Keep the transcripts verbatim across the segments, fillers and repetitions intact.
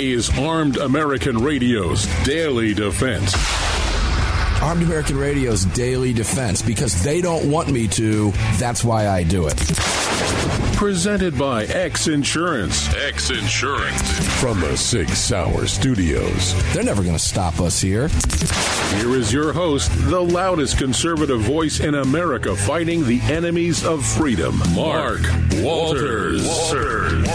Is Armed American Radio's Daily Defense. Armed American Radio's Daily Defense, because they don't want me to, that's why I do it. Presented by X-Insurance. X-Insurance. From the Sig Sauer Studios. They're never going to stop us here. Here is your host, the loudest conservative voice in America fighting the enemies of freedom, Mark Walters. Walters. Walters.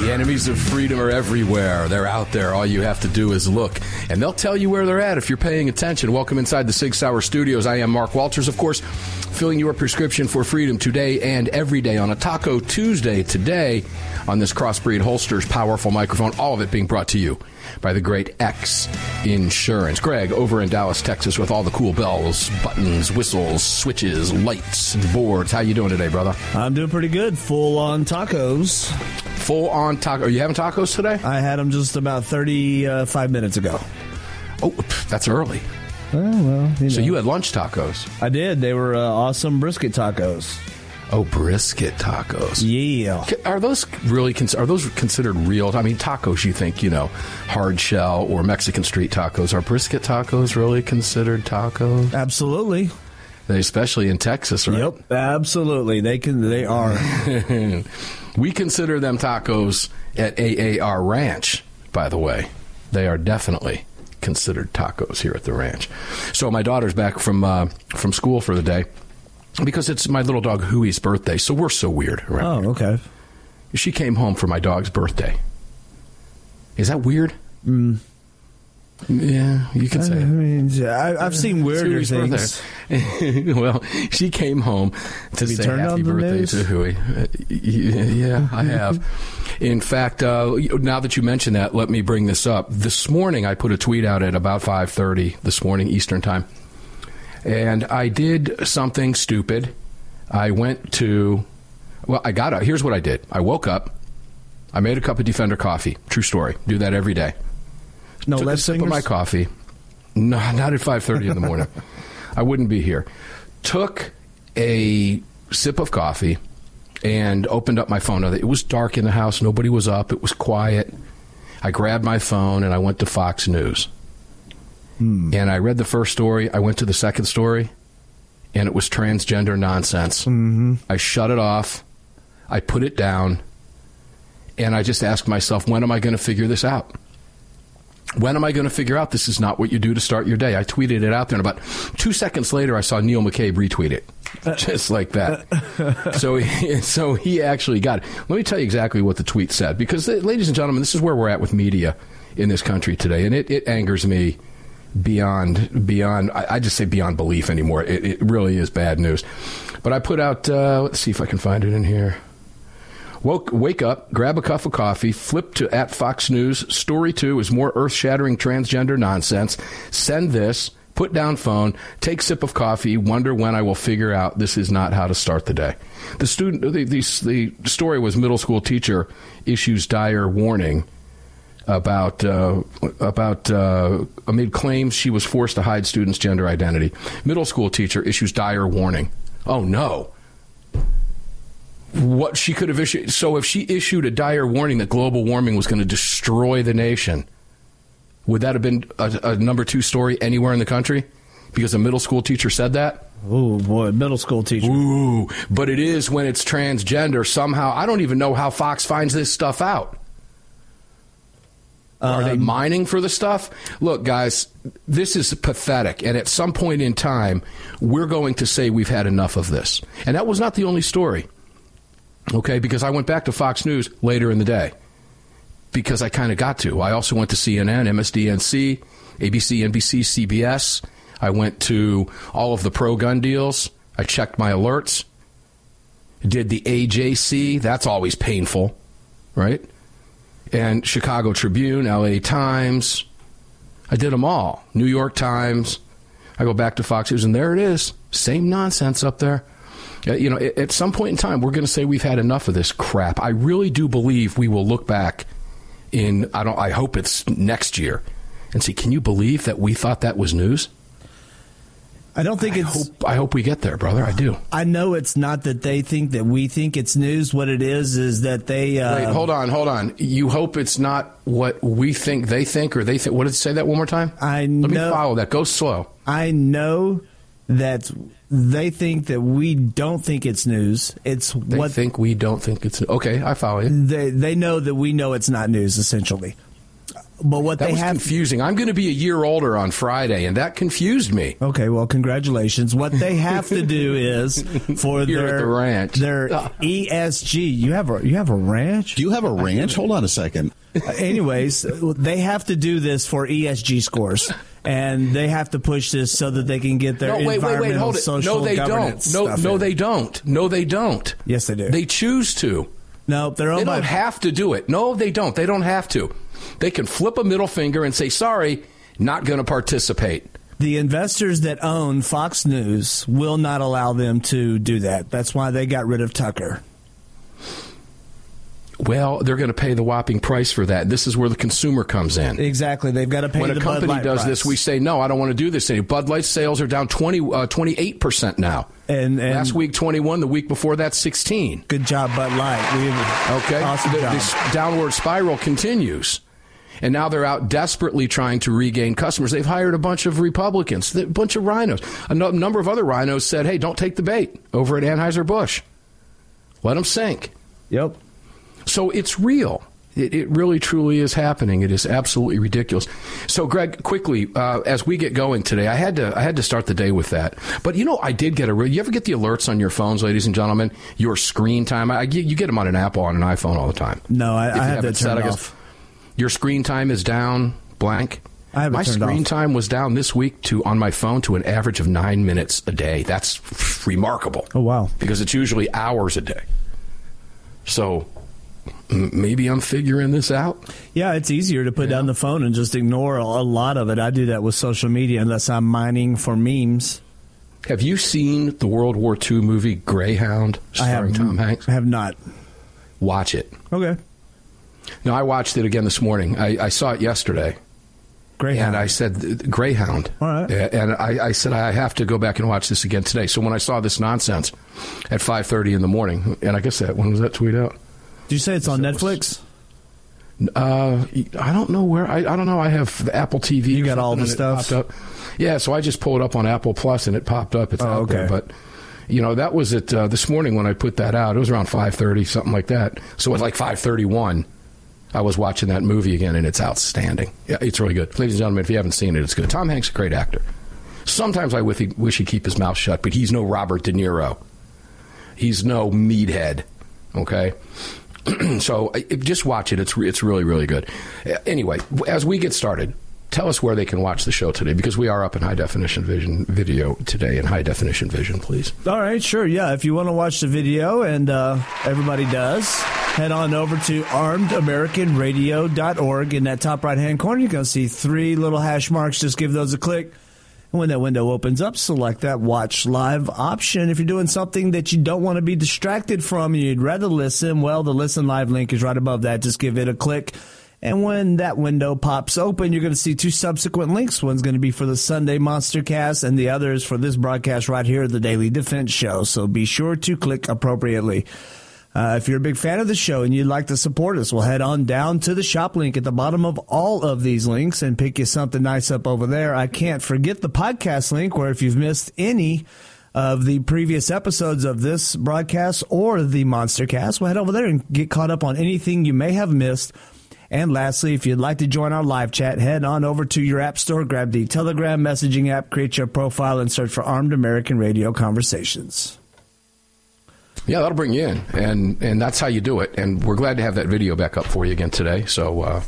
The enemies of freedom are everywhere. They're out there. All you have to do is look. And they'll tell you where they're at if you're paying attention. Welcome inside the Sig Sauer Studios. I am Mark Walters, of course, filling your prescription for freedom today and every day on a Taco Tuesday today on this Crossbreed Holsters powerful microphone, all of it being brought to you by the great X Insurance. Greg over in Dallas, Texas, with all the cool bells, buttons, whistles, switches, lights, boards. How you doing today, brother? I'm doing pretty good. Full on tacos. Full on tacos. Are you having tacos today? I had them just about thirty-five minutes ago. Oh, that's early. Well, well, you know. So you had lunch tacos. I did. They were uh, awesome brisket tacos. Oh, brisket tacos. Yeah. Are those really cons- are those considered real? I mean, tacos, you think, you know, hard shell or Mexican street tacos. Are brisket tacos really considered tacos? Absolutely. They, especially in Texas, right? Yep, absolutely. They can. They are. We consider them tacos at A A R Ranch, by the way. They are definitely considered tacos here at the ranch. So my daughter's back from uh, from school for the day. Because it's my little dog Huey's birthday, so we're so weird around here. Oh, okay. She came home for my dog's birthday. Is that weird? Mm. Yeah, you can I say mean, it. I, I've seen weirder things. Well, she came home to say happy birthday to Huey. Uh, yeah, I have. In fact, uh, now that you mention that, let me bring this up. This morning, I put a tweet out at about five thirty this morning Eastern time. And I did something stupid. I went to, well, I got out. Here's what I did. I woke up. I made a cup of Defender coffee. True story. Do that every day. No Took less a sip of my coffee. No, not at five thirty in the morning. I wouldn't be here. Took a sip of coffee and opened up my phone. It was dark in the house. Nobody was up. It was quiet. I grabbed my phone and I went to Fox News. And I read the first story. I went to the second story, and it was transgender nonsense. Mm-hmm. I shut it off. I put it down, and I just asked myself, when am I going to figure this out? When am I going to figure out this is not what you do to start your day? I tweeted it out there, and about two seconds later, I saw Neil McCabe retweet it, just like that. so, he, so he actually got it. Let me tell you exactly what the tweet said, because, ladies and gentlemen, this is where we're at with media in this country today, and it, it angers me. Beyond, beyond, I, I just say beyond belief anymore. It, it really is bad news. But I put out, uh, let's see if I can find it in here. Woke, wake up, grab a cup of coffee, flip to at Fox News. Story two is more earth-shattering transgender nonsense. Send this, put down phone, take sip of coffee, wonder when I will figure out this is not how to start the day. The student, the, the, the story was middle school teacher issues dire warning. About uh, about uh, amid claims she was forced to hide students' gender identity. Middle school teacher issues dire warning. Oh, no. What she could have issued. So if she issued a dire warning that global warming was going to destroy the nation, would that have been a, a number two story anywhere in the country? Because a middle school teacher said that? Oh, boy, middle school teacher. Ooh, but it is when it's transgender. Somehow, I don't even know how Fox finds this stuff out. Are they mining for the stuff? Look, guys, this is pathetic. And at some point in time, we're going to say we've had enough of this. And that was not the only story. OK, because I went back to Fox News later in the day because I kind of got to. I also went to C N N, M S D N C, A B C, N B C, C B S. I went to all of the pro-gun deals. I checked my alerts. Did the A J C. That's always painful, right? and Chicago Tribune, L A Times. I did them all. New York Times. I go back to Fox News, and there it is. Same nonsense up there. You know, at some point in time, we're going to say we've had enough of this crap. I really do believe we will look back in, I don't, I hope it's next year, and see, can you believe that we thought that was news? I don't think I it's... Hope, I hope we get there, brother. I do. I know it's not that they think that we think it's news. What it is is that they... Uh, Wait, hold on, hold on. You hope it's not what we think they think or they think... What did it say that one more time? I know... Let me follow that. Go slow. I know that they think that we don't think it's news. It's they what... They think we don't think it's... Okay, I follow you. They, they know that we know it's not news, essentially. But what that they was have confusing. I'm going to be a year older on Friday, and that confused me. Okay, well, congratulations. What they have to do is for Here their at the ranch. Their uh. E S G. You have a you have a ranch? Do you have a ranch? Hold on a second. Uh, anyways, they have to do this for E S G scores, and they have to push this so that they can get their no, wait, environmental, wait, wait, hold it. social, no, they governance don't. No, stuff no, in. they don't. No, they don't. Yes, they do. They choose to. No, they're owned they by don't have to do it. No, they don't. They don't have to. They can flip a middle finger and say, sorry, not going to participate. The investors that own Fox News will not allow them to do that. That's why they got rid of Tucker. Well, they're going to pay the whopping price for that. This is where the consumer comes in. Exactly. They've got to pay the Bud Light price. When a company does this, we say, no, I don't want to do this anymore. Bud Light sales are down twenty-eight percent now. And, and last week, twenty-one. The week before that, sixteen. Good job, Bud Light. We okay. Awesome the, job. This downward spiral continues. And now they're out desperately trying to regain customers. They've hired a bunch of Republicans, a bunch of rhinos. A no, number of other rhinos said, hey, don't take the bait over at Anheuser-Busch. Let them sink. Yep. So it's real. It, it really, truly is happening. It is absolutely ridiculous. So, Greg, quickly, uh, as we get going today, I had to I had to start the day with that. But, you know, I did get a real – you ever get the alerts on your phones, ladies and gentlemen, your screen time? I, you get them on an Apple, on an iPhone all the time. No, I, I have that turned off. Your screen time is down blank. I have it turned off. My screen time was down this week to on my phone to an average of nine minutes a day. That's remarkable. Oh, wow. Because it's usually hours a day. So – maybe I'm figuring this out. Yeah, it's easier to put yeah. down the phone and just ignore a lot of it. I do that with social media unless I'm mining for memes. Have you seen the World War Two movie Greyhound starring Tom Hanks? I have not. Watch it. Okay. No, I watched it again this morning. I, I saw it yesterday. Greyhound. And I said, Greyhound. All right. And I, I said, I have to go back and watch this again today. So when I saw this nonsense at five thirty in the morning, and I guess that when was that tweet out? Did you say it's on Netflix? Uh, I don't know where. I, I don't know. I have the Apple T V. You got all the stuff? Yeah, so I just pulled up on Apple Plus and it popped up. It's oh, out okay. there. But, you know, that was it uh, this morning when I put that out. It was around five thirty, something like that. So it's like five thirty-one. I was watching that movie again, and it's outstanding. Yeah, it's really good. Ladies and gentlemen, if you haven't seen it, it's good. Tom Hanks is a great actor. Sometimes I wish he'd keep his mouth shut, but he's no Robert De Niro. He's no meathead, okay? So just watch it. It's it's really, really good. Anyway, as we get started, tell us where they can watch the show today, because we are up in high definition vision video today in high definition vision, please. All right. Sure. Yeah. If you want to watch the video, and uh, everybody does, head on over to armed american radio dot org. In that top right hand corner, you're going to see three little hash marks. Just give those a click. When that window opens up, select that watch live option. If you're doing something that you don't want to be distracted from and you'd rather listen, well, the listen live link is right above that. Just give it a click. And when that window pops open, you're going to see two subsequent links. One's going to be for the Sunday Monster Cast, and the other is for this broadcast right here, the Daily Defense Show. So be sure to click appropriately. Uh, if you're a big fan of the show and you'd like to support us, well, head on down to the shop link at the bottom of all of these links and pick you something nice up over there. I can't forget the podcast link, where if you've missed any of the previous episodes of this broadcast or the MonsterCast, well, head over there and get caught up on anything you may have missed. And lastly, if you'd like to join our live chat, head on over to your app store, grab the Telegram messaging app, create your profile, and search for Armed American Radio Conversations. Yeah, that'll bring you in, and and that's how you do it. And we're glad to have that video back up for you again today. So uh,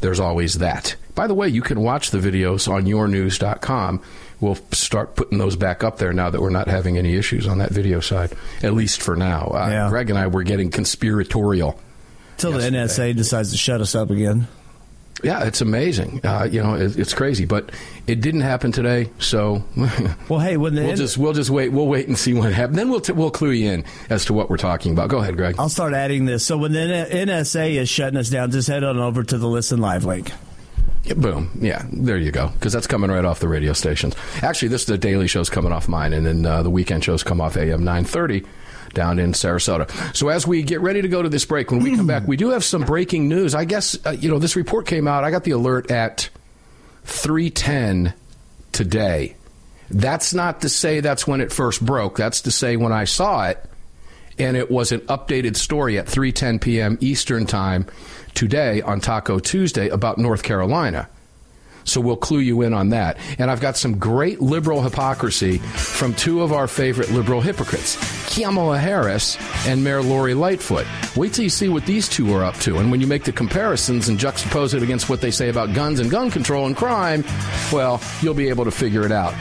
there's always that. By the way, you can watch the videos on your news dot com. We'll start putting those back up there now that we're not having any issues on that video side, at least for now. Uh, yeah. Greg and I were getting conspiratorial Till the N S A decides to shut us up again. Yeah, it's amazing. Uh, you know, it, it's crazy, but it didn't happen today. So, well, hey, when the we'll end- just we'll just wait, we'll wait and see what happens. Then we'll t- we'll clue you in as to what we're talking about. Go ahead, Greg. I'll start adding this. So when the N S A is shutting us down, just head on over to the Listen Live link. Yeah, boom. Yeah, there you go. Because that's coming right off the radio stations. Actually, this the Daily Show's coming off mine, and then uh, the weekend shows come off A M nine thirty. Down in Sarasota. So as we get ready to go to this break, when we come back, we do have some breaking news. I guess, uh, you know, this report came out. I got the alert at three ten today. That's not to say that's when it first broke. That's to say when I saw it, and it was an updated story at three ten p.m. Eastern time today on Taco Tuesday about North Carolina. So we'll clue you in on that. And I've got some great liberal hypocrisy from two of our favorite liberal hypocrites, Kamala Harris and Mayor Lori Lightfoot. Wait till you see what these two are up to. And when you make the comparisons and juxtapose it against what they say about guns and gun control and crime, well, you'll be able to figure it out.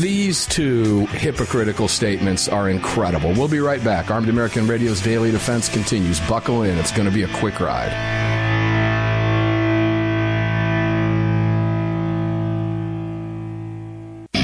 These two hypocritical statements are incredible. We'll be right back. Armed American Radio's Daily Defense continues. Buckle in. It's going to be a quick ride.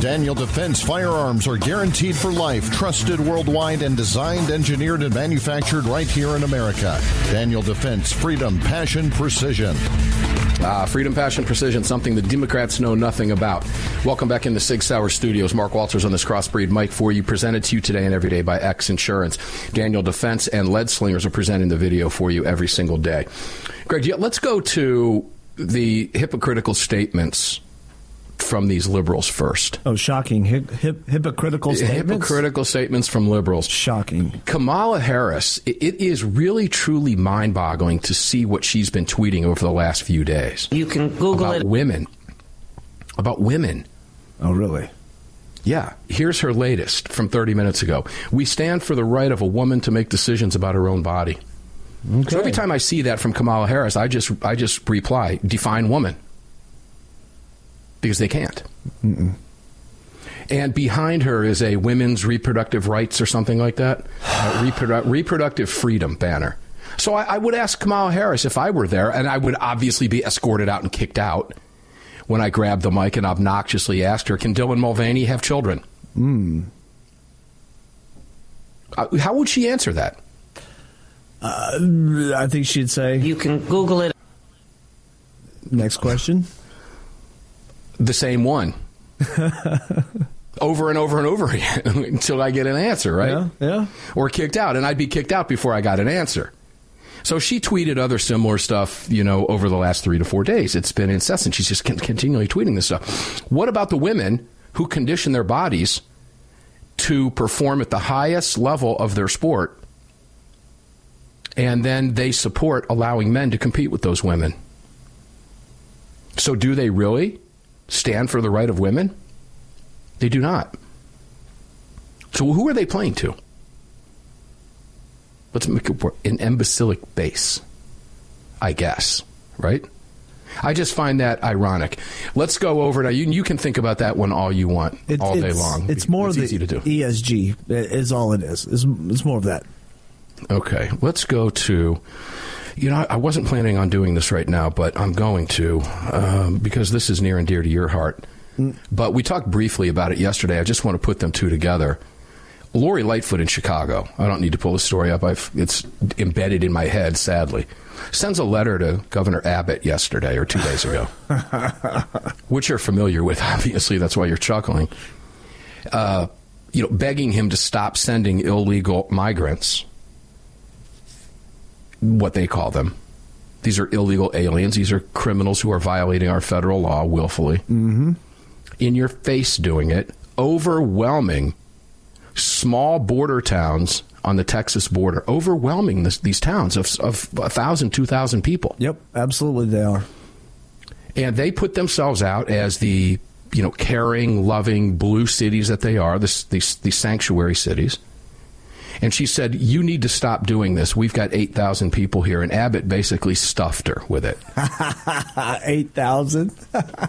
Daniel Defense firearms are guaranteed for life, trusted worldwide, and designed, engineered, and manufactured right here in America. Daniel Defense, freedom, passion, precision. Ah, freedom, passion, precision, something the Democrats know nothing about. Welcome back in the Sig Sauer Studios. Mark Walters on this Crossbreed mic for you, presented to you today and every day by X-Insurance. Daniel Defense and Lead Slingers are presenting the video for you every single day. Greg, let's go to the hypocritical statements from these liberals first. Oh, shocking. Hi- hip- hypocritical statements? Hypocritical statements from liberals. Shocking. Kamala Harris, it, it is really, truly mind-boggling to see what she's been tweeting over the last few days. You can Google it. About women. About women. Oh, really? Yeah. Here's her latest from thirty minutes ago. We stand for the right of a woman to make decisions about her own body. Okay. So every time I see that from Kamala Harris, I just, I just reply, define woman. Because they can't. Mm-mm. And behind her is a women's reproductive rights or something like that, uh, reprodu- reproductive freedom banner. So I, I would ask Kamala Harris if I were there, and I would obviously be escorted out and kicked out when I grabbed the mic and obnoxiously asked her, can Dylan Mulvaney have children? Mm. Uh, how would she answer that? Uh, I think she'd say, you can Google it. Next question. The same one over and over and over again until I get an answer, right? Yeah, yeah. Or kicked out. And I'd be kicked out before I got an answer. So she tweeted other similar stuff, you know, over the last three to four days. It's been incessant. She's just continually tweeting this stuff. What about the women who condition their bodies to perform at the highest level of their sport? And then they support allowing men to compete with those women. So do they really stand for the right of women? They do not. So who are they playing to? Let's make it work. An imbecilic base, I guess, right? I just find that ironic. Let's go over now. You, you can think about that one all you want, it, all day long. It's more it's easy the to do. E S G is all it is. It's, it's more of that. Okay, let's go to... You know, I wasn't planning on doing this right now, but I'm going to um, because this is near and dear to your heart. Mm. But we talked briefly about it yesterday. I just want to put them two together. Lori Lightfoot in Chicago. I don't need to pull the story up. I've, it's embedded in my head, sadly. Sends a letter to Governor Abbott yesterday or two days ago, which you're familiar with. Obviously, that's why you're chuckling. Uh, you know, begging him to stop sending illegal migrants. What they call them. These are illegal aliens. These are criminals who are violating our federal law willfully. Mm-hmm. In your face doing it. Overwhelming small border towns on the Texas border. Overwhelming this, these towns of, of one thousand, two thousand people. Yep, absolutely they are. And they put themselves out as the, you know, caring, loving, blue cities that they are, this, these, these sanctuary cities. And she said, you need to stop doing this. We've got eight thousand people here. And Abbott basically stuffed her with it. eight thousand?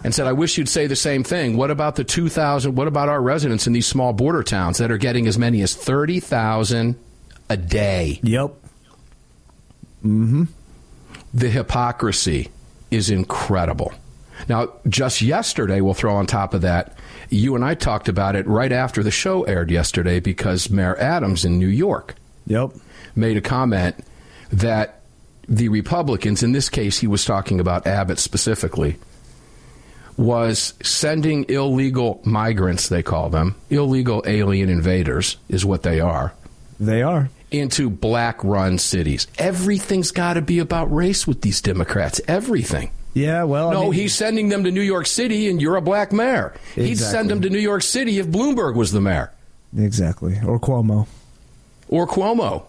And said, I wish you'd say the same thing. What about the two thousand? What about our residents in these small border towns that are getting as many as thirty thousand a day? Yep. Mm-hmm. The hypocrisy is incredible. Now, just yesterday, we'll throw on top of that, you and I talked about it right after the show aired yesterday because Mayor Adams in New York yep. made a comment that the Republicans, in this case he was talking about Abbott specifically, was sending illegal migrants, they call them, illegal alien invaders is what they are. They are. Into black-run cities. Everything's got to be about race with these Democrats. Everything. Yeah, well, no, I mean, he's sending them to New York City and you're a black mayor. Exactly. He'd send them to New York City if Bloomberg was the mayor. Exactly. Or Cuomo. or Cuomo.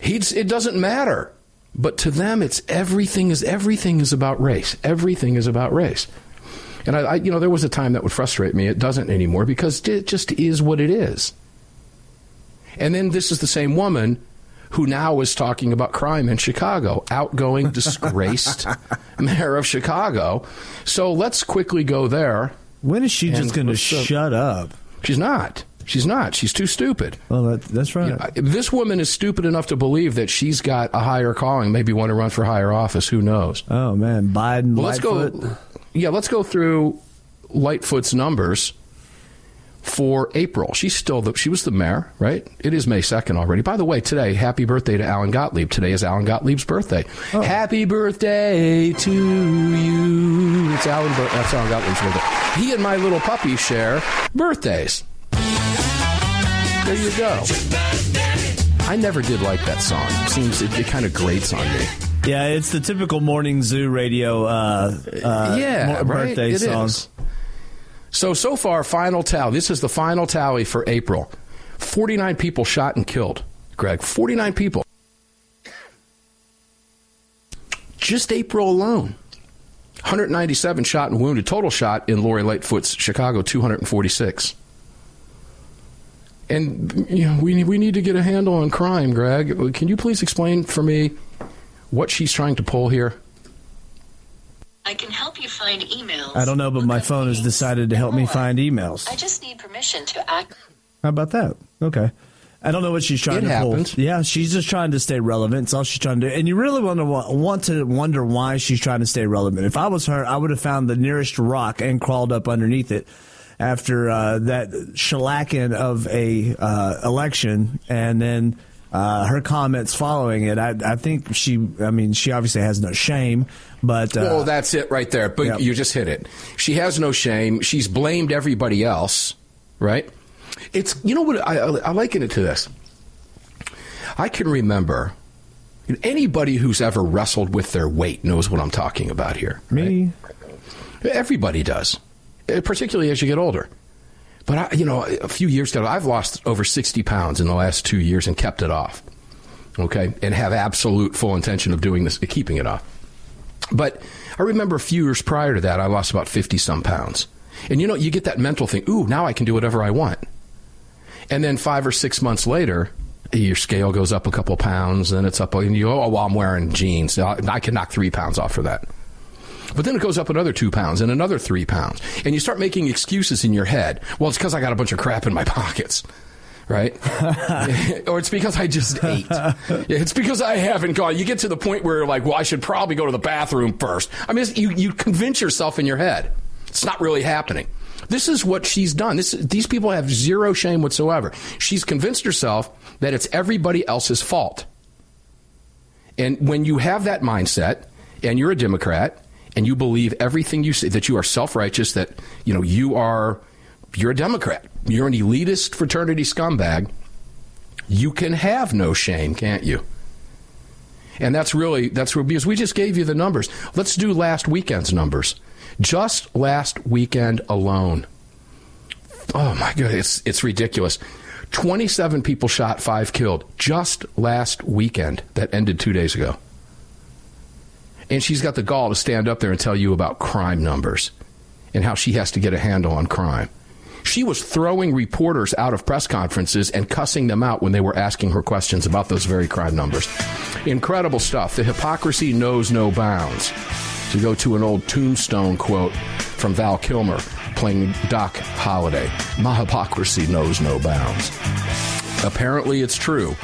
He's, it doesn't matter. But to them, it's everything is everything is about race. Everything is about race. And, I, I, you know, there was a time that would frustrate me. It doesn't anymore because it just is what it is. And then this is the same woman who now is talking about crime in Chicago, outgoing, disgraced mayor of Chicago. So let's quickly go there. When is she just going to shut up? She's not. She's not. She's too stupid. Well, that, that's right. You know, this woman is stupid enough to believe that she's got a higher calling, maybe want to run for higher office. Who knows? Oh, man. Biden, well, let's Lightfoot. Go, yeah, let's go through Lightfoot's numbers for April. She's still the, she was the mayor, right? It is May second already. By the way, today, happy birthday to Alan Gottlieb. Today is Alan Gottlieb's birthday. Oh. Happy birthday to you. It's Alan, that's Alan Gottlieb's birthday. He and my little puppy share birthdays. There you go. I never did like that song. It seems it, it kind of grates on me. Yeah, it's the typical morning zoo radio uh, uh, yeah, birthday right? song. Is. So, so far, final tally. This is the final tally for April. forty-nine people shot and killed, Greg. forty-nine people. Just April alone. one hundred ninety-seven shot and wounded. Total shot in Lori Lightfoot's Chicago, two hundred forty-six. And you know, we we need to get a handle on crime, Greg. Can you please explain for me what she's trying to pull here? I can help you find emails. I don't know, but my phone has decided to help me find emails. I just need permission to act. How about that? Okay. I don't know what she's trying it to happens. Pull. Yeah, she's just trying to stay relevant. It's all she's trying to do. And you really want to want to wonder why she's trying to stay relevant. If I was her, I would have found the nearest rock and crawled up underneath it. After uh, that shellacking of a uh, election, and then uh, her comments following it, I, I think she. I mean, she obviously has no shame. But uh, well, that's it right there. But yep. You just hit it. She has no shame. She's blamed everybody else, right? It's you know what I, I liken it to this. I can remember. Anybody who's ever wrestled with their weight knows what I'm talking about here. Right? Me, everybody does. Particularly as you get older. But, I, you know, a few years ago, I've lost over sixty pounds in the last two years and kept it off. OK, and have absolute full intention of doing this, keeping it off. But I remember a few years prior to that, I lost about fifty some pounds. And, you know, you get that mental thing. Ooh, now I can do whatever I want. And then five or six months later, your scale goes up a couple pounds and it's up. And you go, oh, well, I'm wearing jeans. I can knock three pounds off for that. But then it goes up another two pounds and another three pounds. And you start making excuses in your head. Well, it's because I got a bunch of crap in my pockets, right? Or it's because I just ate. It's because I haven't gone. You get to the point where you're like, well, I should probably go to the bathroom first. I mean, you, you convince yourself in your head. It's not really happening. This is what she's done. This, these people have zero shame whatsoever. She's convinced herself that it's everybody else's fault. And when you have that mindset and you're a Democrat, and you believe everything you say, that you are self-righteous, that, you know, you are, you're a Democrat. You're an elitist fraternity scumbag. You can have no shame, can't you? And that's really, that's where, because we just gave you the numbers. Let's do last weekend's numbers. Just last weekend alone. Oh, my God, it's, it's ridiculous. twenty-seven people shot, five killed. Just last weekend. That ended two days ago. And she's got the gall to stand up there and tell you about crime numbers and how she has to get a handle on crime. She was throwing reporters out of press conferences and cussing them out when they were asking her questions about those very crime numbers. Incredible stuff. The hypocrisy knows no bounds. To go to an old Tombstone quote from Val Kilmer playing Doc Holliday, my hypocrisy knows no bounds. Apparently it's true.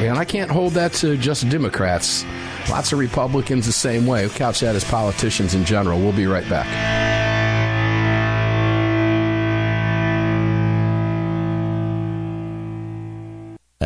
And I can't hold that to just Democrats. Lots of Republicans the same way. Couch that as politicians in general. We'll be right back.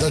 The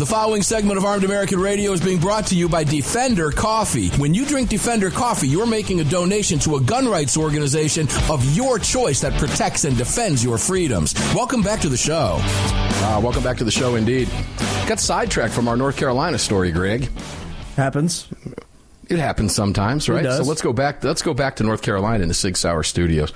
The following segment of Armed American Radio is being brought to you by Defender Coffee. When you drink Defender Coffee, you're making a donation to a gun rights organization of your choice that protects and defends your freedoms. Welcome back to the show. Uh, welcome back to the show, indeed. Got sidetracked from our North Carolina story, Greg. Happens. It happens sometimes, right? It does. So let's go back. Let's go back to North Carolina in the Sig Sauer Studios.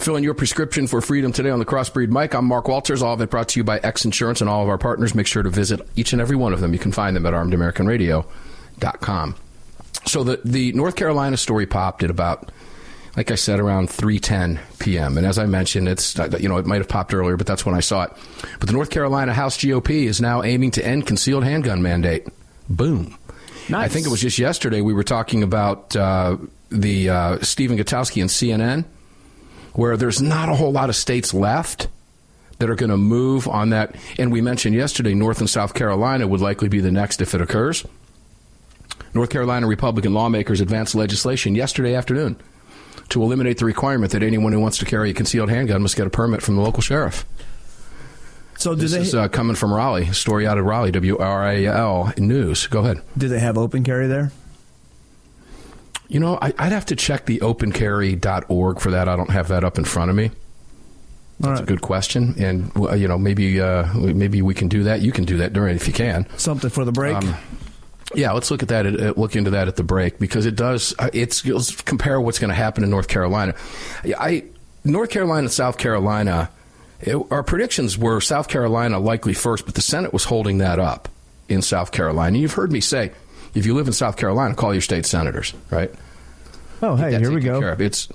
Fill in your prescription for freedom today on the Crossbreed Mic. I'm Mark Walters. All of it brought to you by X-Insurance and all of our partners. Make sure to visit each and every one of them. You can find them at armed american radio dot com. So the, the North Carolina story popped at about, like I said, around three ten p.m. And as I mentioned, it's, you know, it might have popped earlier, but that's when I saw it. But the North Carolina House G O P is now aiming to end concealed handgun mandate. Boom. Nice. I think it was just yesterday we were talking about uh, the uh, Stephen Gutowski and C N N, where there's not a whole lot of states left that are going to move on that. And we mentioned yesterday North and South Carolina would likely be the next if it occurs. North Carolina Republican lawmakers advanced legislation yesterday afternoon to eliminate the requirement that anyone who wants to carry a concealed handgun must get a permit from the local sheriff. So do this they, is uh, coming from Raleigh, story out of Raleigh, W R A L News. Go ahead. Do they have open carry there? You know, I, I'd have to check the open carry dot org for that. I don't have that up in front of me. That's right. A good question. And, you know, maybe uh, maybe we can do that. You can do that during if you can. Something for the break. Um, yeah, let's look at that. At, look into that at the break, because it does. It's let's compare what's going to happen in North Carolina. I North Carolina and South Carolina. It, our predictions were South Carolina likely first, but the Senate was holding that up in South Carolina. You've heard me say, if you live in South Carolina, call your state senators, right? Oh, hey, here we go. It's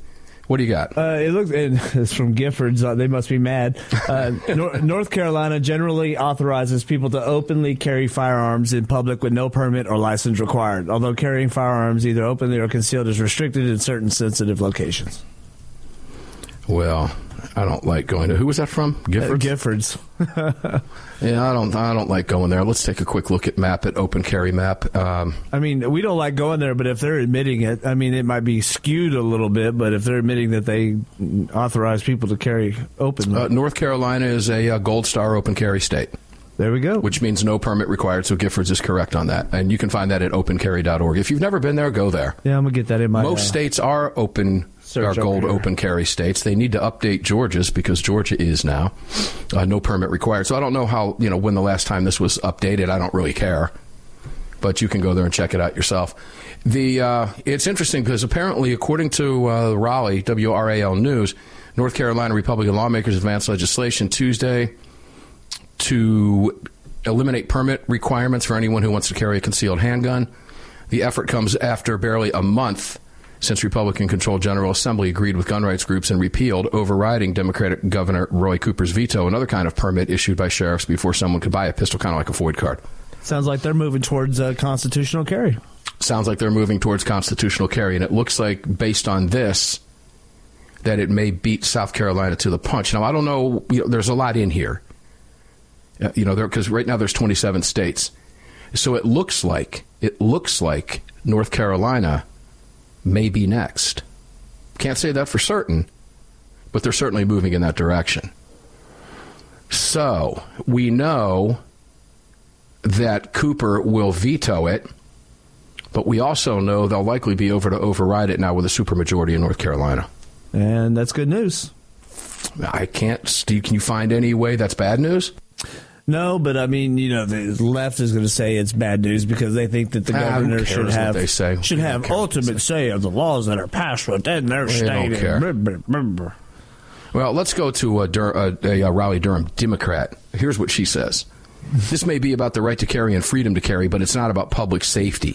what do you got? Uh, it looks it's from Giffords. Uh, they must be mad. Uh, North, North Carolina generally authorizes people to openly carry firearms in public with no permit or license required, although carrying firearms either openly or concealed is restricted in certain sensitive locations. Well, I don't like going to. Who was that from? Giffords. Uh, Giffords. yeah, I don't. I don't like going there. Let's take a quick look at map at Open Carry Map. Um, I mean, we don't like going there, but if they're admitting it, I mean, it might be skewed a little bit. But if they're admitting that they authorize people to carry openly, uh, North Carolina is a uh, Gold Star Open Carry state. There we go. Which means no permit required. So Giffords is correct on that, and you can find that at open carry dot org. If you've never been there, go there. Yeah, I'm gonna get that in my. Most uh, states are open. Our gold here. Open carry states. They need to update Georgia's because Georgia is now uh, no permit required. So I don't know how, you know, when the last time this was updated. I don't really care. But you can go there and check it out yourself. The uh, it's interesting because apparently, according to uh, Raleigh, W R A L News, North Carolina Republican lawmakers advanced legislation Tuesday to eliminate permit requirements for anyone who wants to carry a concealed handgun. The effort comes after barely a month since Republican-controlled General Assembly agreed with gun rights groups and repealed, overriding Democratic Governor Roy Cooper's veto, another kind of permit issued by sheriffs before someone could buy a pistol, kind of like a F O I D card. Sounds like they're moving towards uh, constitutional carry. Sounds like they're moving towards constitutional carry, and it looks like, based on this, that it may beat South Carolina to the punch. Now, I don't know. You know there's a lot in here, uh, you know, because right now there's twenty-seven states. So it looks like it looks like North Carolina may be next. Can't say that for certain, but they're certainly moving in that direction. So we know that Cooper will veto it, but we also know they'll likely be over to override it now with a supermajority in North Carolina. And that's good news. I can't, Steve, can you find any way that's bad news? No, but I mean, you know, the left is going to say it's bad news because they think that the governor ah, should have they say. should have ultimate say of the laws that are passed within their they state. Don't care. Well, let's go to a, Dur- a, a, a Raleigh-Durham Democrat. Here's what she says. This may be about the right to carry and freedom to carry, but it's not about public safety,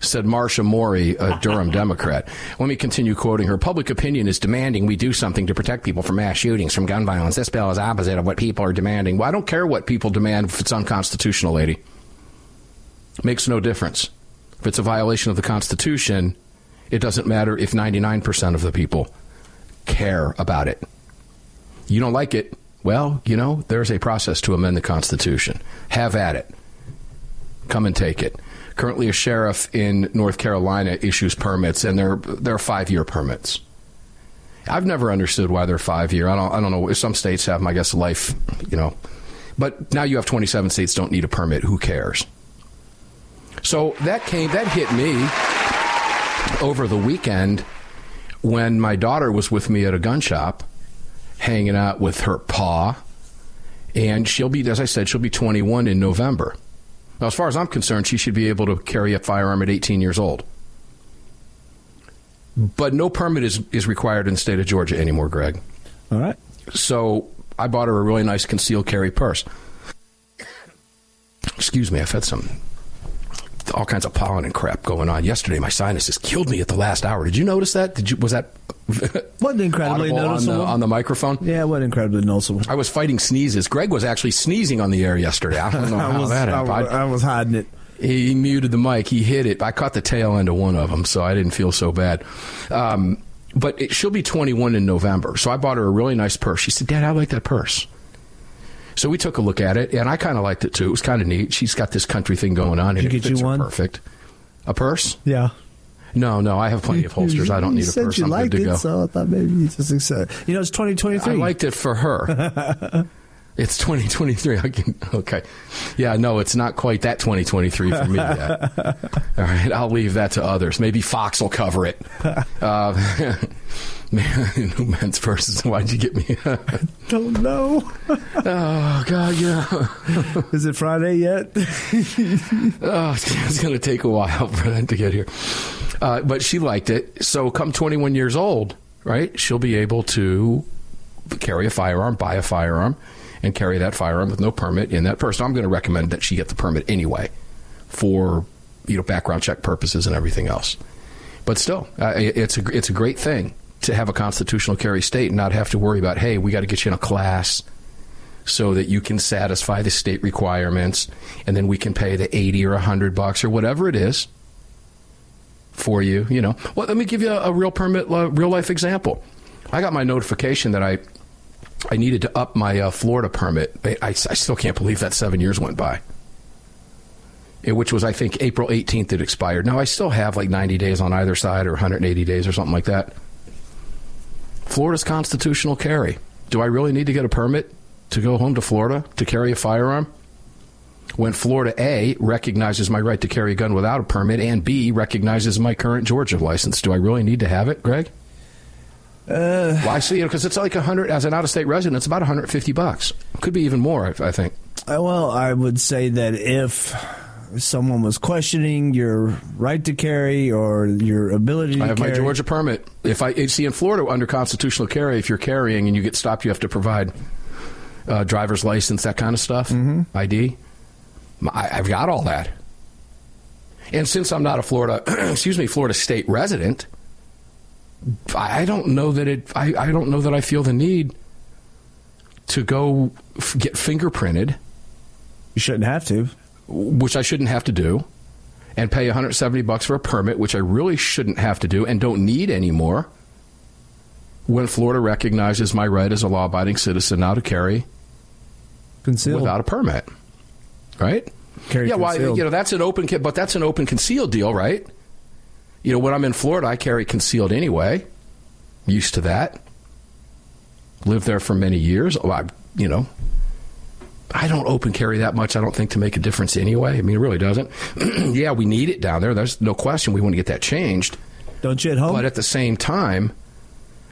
said Marsha Morey, a Durham Democrat. Let me continue quoting her. Public opinion is demanding we do something to protect people from mass shootings, from gun violence. This bill is opposite of what people are demanding. Well, I don't care what people demand if it's unconstitutional, lady. Makes no difference. If it's a violation of the Constitution, it doesn't matter if ninety-nine percent of the people care about it. You don't like it. Well, you know, there's a process to amend the Constitution. Have at it. Come and take it. Currently, a sheriff in North Carolina issues permits, and they're they're five-year permits. I've never understood why they're five-year. I don't I don't know. Some states have them, I guess, life, you know. But now you have twenty-seven states don't need a permit. Who cares? So that came that hit me over the weekend when my daughter was with me at a gun shop, hanging out with her pa, and she'll be, as I said, she'll be twenty-one in November. Now, as far as I'm concerned, she should be able to carry a firearm at eighteen years old. But no permit is, is required in the state of Georgia anymore, Greg. All right. So I bought her a really nice concealed carry purse. Excuse me, I've had some, all kinds of pollen and crap going on yesterday. My sinuses killed me at the last hour. Did you notice that? Did you, was that... wasn't incredibly noticeable on the, on the microphone. Yeah, it wasn't incredibly noticeable. I was fighting sneezes. Greg was actually sneezing on the air yesterday. I don't know how I was, that happened. I, I was hiding it. He muted the mic. He hit it. I caught the tail end of one of them, so I didn't feel so bad. Um, but it, she'll be twenty-one in November, so I bought her a really nice purse. She said, "Dad, I like that purse." So we took a look at it, and I kind of liked it, too. It was kind of neat. She's got this country thing going on, and it fits her perfect. A purse? Yeah. No, no, I have plenty of holsters. I don't need a purse. You liked it, so I thought maybe you just accept it. You know, it's twenty twenty-three. I liked it for her. It's twenty twenty-three. I can, okay. Yeah, no, it's not quite that twenty twenty-three for me yet. All right, I'll leave that to others. Maybe Fox will cover it. Uh, man, who men's versus? Why'd you get me? I don't know. Oh, God, yeah. Is it Friday yet? Oh, it's going to take a while for them to get here. Uh, but she liked it. So come twenty-one years old, right, she'll be able to carry a firearm, buy a firearm, and carry that firearm with no permit in that purse. Now, I'm going to recommend that she get the permit anyway for, you know, background check purposes and everything else. But still, uh, it's a, it's a great thing to have a constitutional carry state and not have to worry about, hey, we got to get you in a class so that you can satisfy the state requirements, and then we can pay the eighty or one hundred bucks or whatever it is for you. You know, well, let me give you a, a real permit, real life example. I got my notification that I... I needed to up my uh, Florida permit. I, I, I still can't believe that seven years went by, it, which was, I think, April eighteenth it expired. Now, I still have like ninety days on either side or one hundred eighty days or something like that. Florida's constitutional carry. Do I really need to get a permit to go home to Florida to carry a firearm when Florida, A, recognizes my right to carry a gun without a permit, and B, recognizes my current Georgia license? Do I really need to have it, Greg? Uh, well, I see, you know, because it's like a hundred, as an out-of-state resident, it's about one hundred fifty bucks. Could be even more, I, I think. Well, I would say that if someone was questioning your right to carry or your ability to carry. I have carry, my Georgia permit. If I see, in Florida, under constitutional carry, if you're carrying and you get stopped, you have to provide uh, driver's license, that kind of stuff, mm-hmm. I D. I, I've got all that. And since I'm not a Florida, excuse me, Florida state resident, I don't know that it. I, I don't know that I feel the need to go f- get fingerprinted. You shouldn't have to, which I shouldn't have to do, and pay one hundred seventy bucks for a permit, which I really shouldn't have to do and don't need anymore. When Florida recognizes my right as a law-abiding citizen now to carry concealed without a permit, right? Carry yeah, concealed. Well, you know, that's an open, but that's an open concealed deal, right? You know, when I'm in Florida, I carry concealed anyway. Used to that. Lived there for many years. Oh, I, you know, I don't open carry that much, I don't think, to make a difference anyway. I mean, it really doesn't. Yeah, we need it down there. There's no question we want to get that changed. Don't you at home? But at the same time,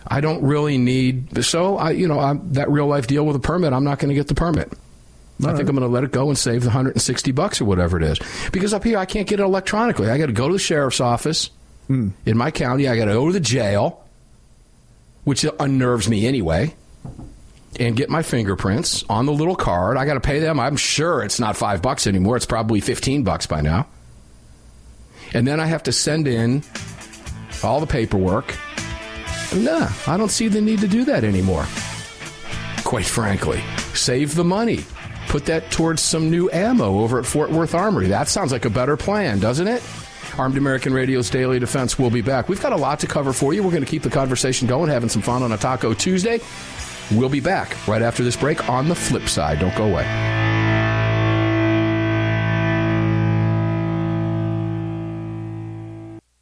I don't really need. So, I, you know, I'm, that real life deal with a permit, I'm not going to get the permit. All I think right. I'm going to let it go and save the one hundred sixty bucks or whatever it is. Because up here, I can't get it electronically. I got to go to the sheriff's office. Mm. In my county, I got to go to the jail, which unnerves me anyway, and get my fingerprints on the little card. I got to pay them. I'm sure it's not five bucks anymore. It's probably fifteen bucks by now. And then I have to send in all the paperwork. Nah, I don't see the need to do that anymore, quite frankly. Save the money. Put that towards some new ammo over at Fort Worth Armory. That sounds like a better plan, doesn't it? Armed American Radio's Daily Defense will be back. We've got a lot to cover for you. We're going to keep the conversation going, having some fun on a Taco Tuesday. We'll be back right after this break on The Flip Side. Don't go away.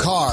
Car,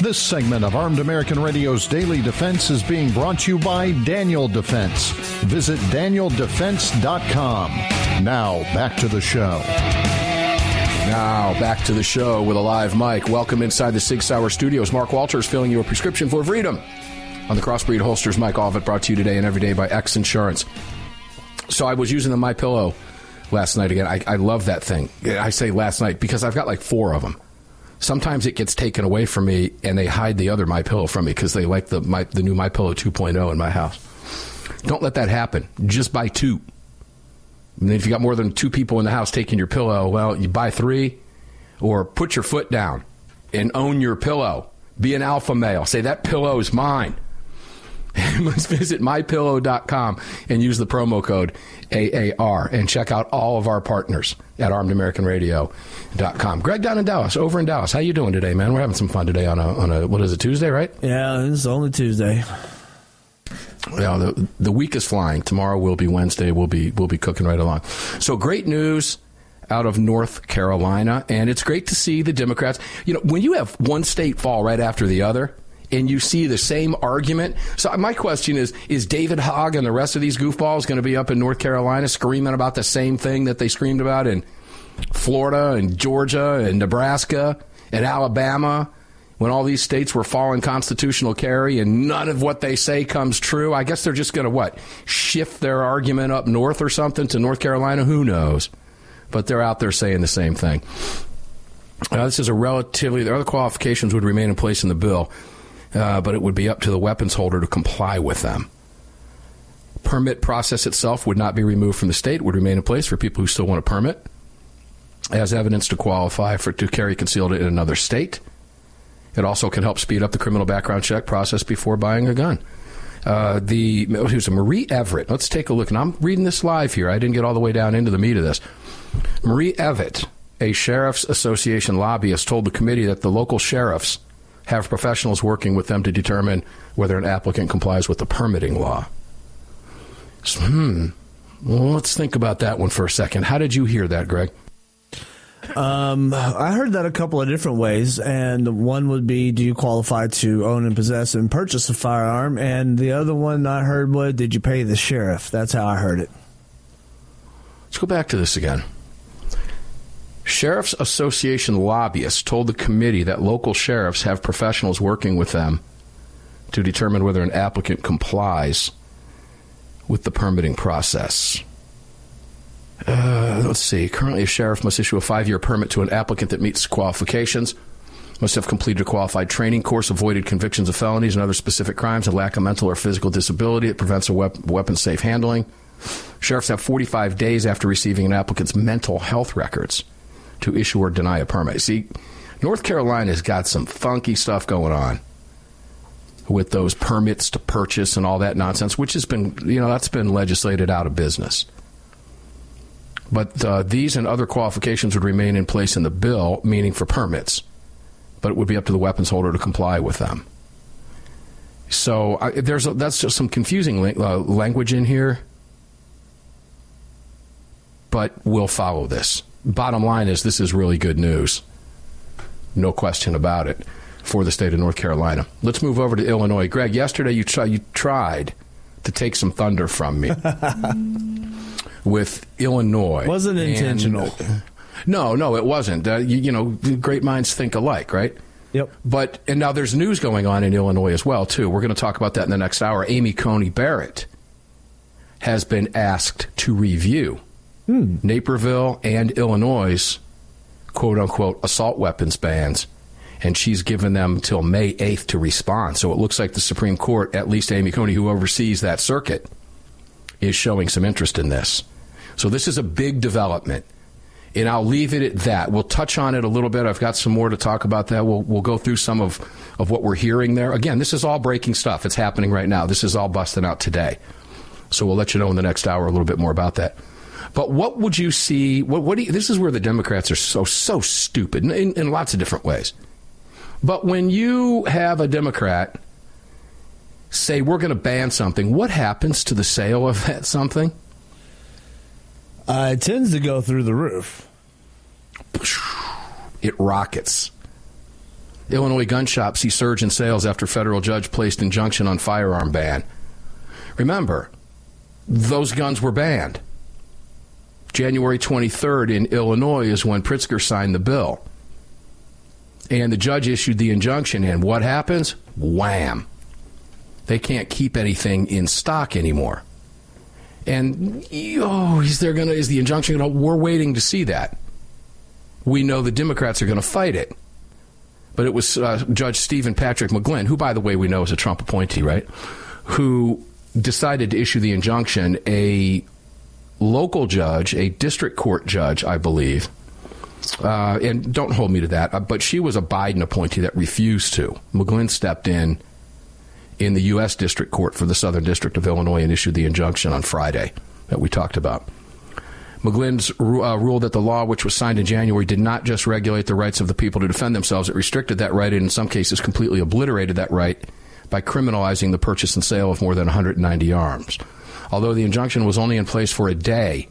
This segment of Armed American Radio's Daily Defense is being brought to you by Daniel Defense. Visit daniel defense dot com. Now, back to the show. Now, back to the show with a live mic. Welcome inside the Sig Sauer Studios. Mark Walters filling you a prescription for freedom on the Crossbreed Holsters. Mike Ovid, brought to you today and every day by X Insurance. So I was using the MyPillow last night again. I, I love that thing. I say last night because I've got like four of them. Sometimes it gets taken away from me, and they hide the other MyPillow from me because they like the my, the new MyPillow two point oh in my house. Don't let that happen. Just buy two. And if you got more than two people in the house taking your pillow, well, you buy three, or put your foot down and own your pillow. Be an alpha male. Say, that pillow is mine. Let's visit my pillow dot com and use the promo code A A R and check out all of our partners at armed american radio dot com. Greg down in Dallas, over in Dallas. How you doing today, man? We're having some fun today on a, on a what is it, Tuesday, right? Yeah, it's only Tuesday. Yeah, the, the week is flying. Tomorrow will be Wednesday. We'll be, we'll be cooking right along. So great news out of North Carolina, and it's great to see the Democrats. You know, when you have one state fall right after the other, and you see the same argument. So my question is, is David Hogg and the rest of these goofballs going to be up in North Carolina screaming about the same thing that they screamed about in Florida and Georgia and Nebraska and Alabama when all these states were following constitutional carry and none of what they say comes true? I guess they're just going to, what, shift their argument up north or something to North Carolina? Who knows? But they're out there saying the same thing. Uh, this is a relatively, the other qualifications would remain in place in the bill, uh, but it would be up to the weapons holder to comply with them. Permit process itself would not be removed from the state. It would remain in place for people who still want a permit as evidence to qualify for to carry concealed in another state. It also can help speed up the criminal background check process before buying a gun. Uh, the here's a Marie Everett. Let's take a look. And I'm reading this live here. I didn't get all the way down into the meat of this. Marie Everett, a Sheriff's Association lobbyist, told the committee that the local sheriffs have professionals working with them to determine whether an applicant complies with the permitting law. So, hmm. Well, let's think about that one for a second. How did you hear that, Greg? Um, I heard that a couple of different ways, and one would be, do you qualify to own and possess and purchase a firearm? And the other one I heard was, did you pay the sheriff? That's how I heard it. Let's go back to this again. Sheriff's Association lobbyists told the committee that local sheriffs have professionals working with them to determine whether an applicant complies with the permitting process. Uh, let's see. Currently, a sheriff must issue a five-year permit to an applicant that meets qualifications, must have completed a qualified training course, avoided convictions of felonies and other specific crimes, and lack a mental or physical disability that prevents a wep- weapon safe handling. Sheriffs have forty-five days after receiving an applicant's mental health records to issue or deny a permit. See, North Carolina's got some funky stuff going on with those permits to purchase and all that nonsense, which has been, you know, that's been legislated out of business. But uh, these and other qualifications would remain in place in the bill, meaning for permits, but it would be up to the weapons holder to comply with them. So I, there's a, that's just some confusing la- uh, language in here, but we'll follow this. Bottom line is, this is really good news. No question about it for the state of North Carolina. Let's move over to Illinois. Greg, yesterday you, try, you tried to take some thunder from me with Illinois. Wasn't intentional. And, no, no, it wasn't. Uh, you, you know, great minds think alike, right? Yep. But and now there's news going on in Illinois as well, too. We're going to talk about that in the next hour. Amy Coney Barrett has been asked to review Hmm. Naperville and Illinois' quote-unquote assault weapons bans, and she's given them till May eighth to respond. So it looks like the Supreme Court, at least Amy Coney, who oversees that circuit, is showing some interest in this. So this is a big development, and I'll leave it at that. We'll touch on it a little bit. I've got some more to talk about that. We'll, we'll go through some of, of what we're hearing there. Again, this is all breaking stuff. It's happening right now. This is all busting out today. So we'll let you know in the next hour a little bit more about that. But what would you see? What, what do you, this is where the Democrats are so, so stupid in, in lots of different ways. But when you have a Democrat say, we're going to ban something, what happens to the sale of that something? Uh, it tends to go through the roof. It rockets. Illinois gun shops see surge in sales after federal judge placed injunction on firearm ban. Remember, those guns were banned. January twenty-third in Illinois is when Pritzker signed the bill. And the judge issued the injunction, and what happens? Wham! They can't keep anything in stock anymore. And, oh, is there gonna, is the injunction gonna, we're waiting to see that. We know the Democrats are gonna fight it. But it was uh, Judge Stephen Patrick McGlynn, who, by the way, we know is a Trump appointee, right? Who decided to issue the injunction. A local judge, a district court judge, I believe, uh, and don't hold me to that, but she was a Biden appointee that refused to. McGlynn stepped in in the U S District Court for the Southern District of Illinois and issued the injunction on Friday that we talked about. McGlynn's uh, ruled that the law, which was signed in January, did not just regulate the rights of the people to defend themselves. It restricted that right and in some cases completely obliterated that right by criminalizing the purchase and sale of more than one hundred ninety arms. Although the injunction was only in place for a day,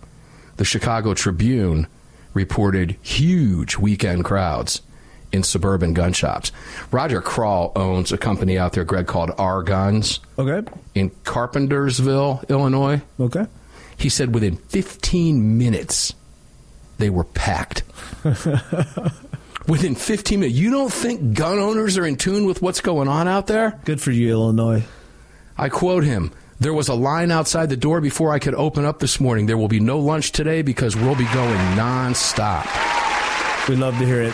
the Chicago Tribune reported huge weekend crowds in suburban gun shops. Roger Crawl owns a company out there, Greg, called R Guns. Okay. In Carpentersville, Illinois. Okay. He said within fifteen minutes, they were packed. Within fifteen minutes. You don't think gun owners are in tune with what's going on out there? Good for you, Illinois. I quote him. There was a line outside the door before I could open up this morning. There will be no lunch today because we'll be going nonstop. We love to hear it.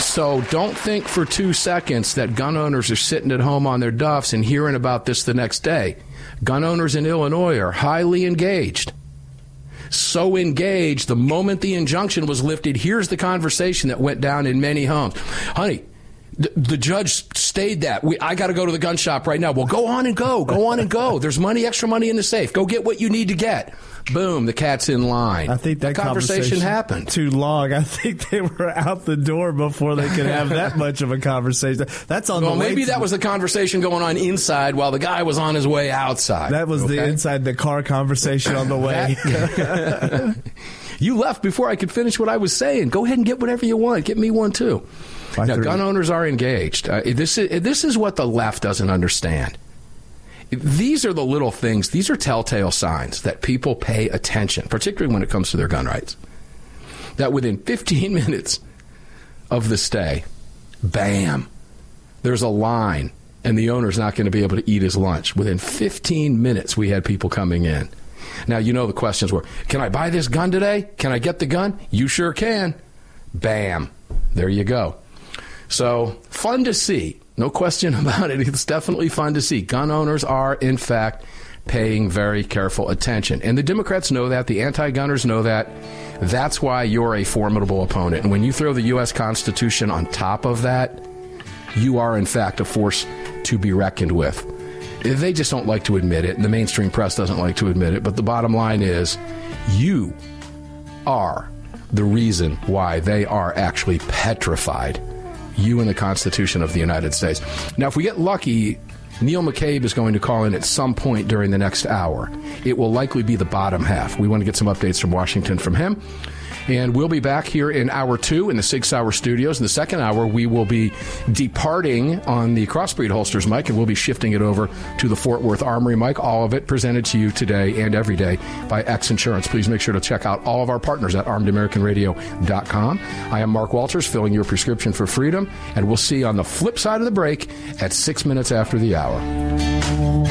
So don't think for two seconds that gun owners are sitting at home on their duffs and hearing about this the next day. Gun owners in Illinois are highly engaged. So engaged, the moment the injunction was lifted, here's the conversation that went down in many homes. Honey, the, the judge stayed that. We, I got to go to the gun shop right now. Well, go on and go. Go on and go. There's money, extra money in the safe. Go get what you need to get. Boom, the cat's in line. I think that conversation, conversation happened. Too long. I think they were out the door before they could have that much of a conversation. That's on. Well, the maybe that was the conversation going on inside while the guy was on his way outside. That was okay? The inside the car conversation on the way. That, you left before I could finish what I was saying. Go ahead and get whatever you want. Get me one, too. By now, three. Gun owners are engaged. Uh, this is, this is what the left doesn't understand. These are the little things. These are telltale signs that people pay attention, particularly when it comes to their gun rights. That within fifteen minutes of the stay, bam, there's a line, and the owner's not going to be able to eat his lunch. Within fifteen minutes, we had people coming in. Now, you know the questions were, can I buy this gun today? Can I get the gun? You sure can. Bam. There you go. So, fun to see. No question about it. It's definitely fun to see. Gun owners are, in fact, paying very careful attention. And the Democrats know that. The anti-gunners know that. That's why you're a formidable opponent. And when you throw the U S Constitution on top of that, you are, in fact, a force to be reckoned with. They just don't like to admit it, and the mainstream press doesn't like to admit it. But the bottom line is, you are the reason why they are actually petrified. You and the Constitution of the United States. Now, if we get lucky, Neil McCabe is going to call in at some point during the next hour. It will likely be the bottom half. We want to get some updates from Washington from him. And we'll be back here in hour two in the Sig Sauer Studios. In the second hour, we will be departing on the Crossbreed Holsters mic, and we'll be shifting it over to the Fort Worth Armory mic. All of it presented to you today and every day by X-Insurance. Please make sure to check out all of our partners at armed american radio dot com. I am Mark Walters, filling your prescription for freedom, and we'll see you on the flip side of the break at six minutes after the hour.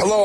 Hello,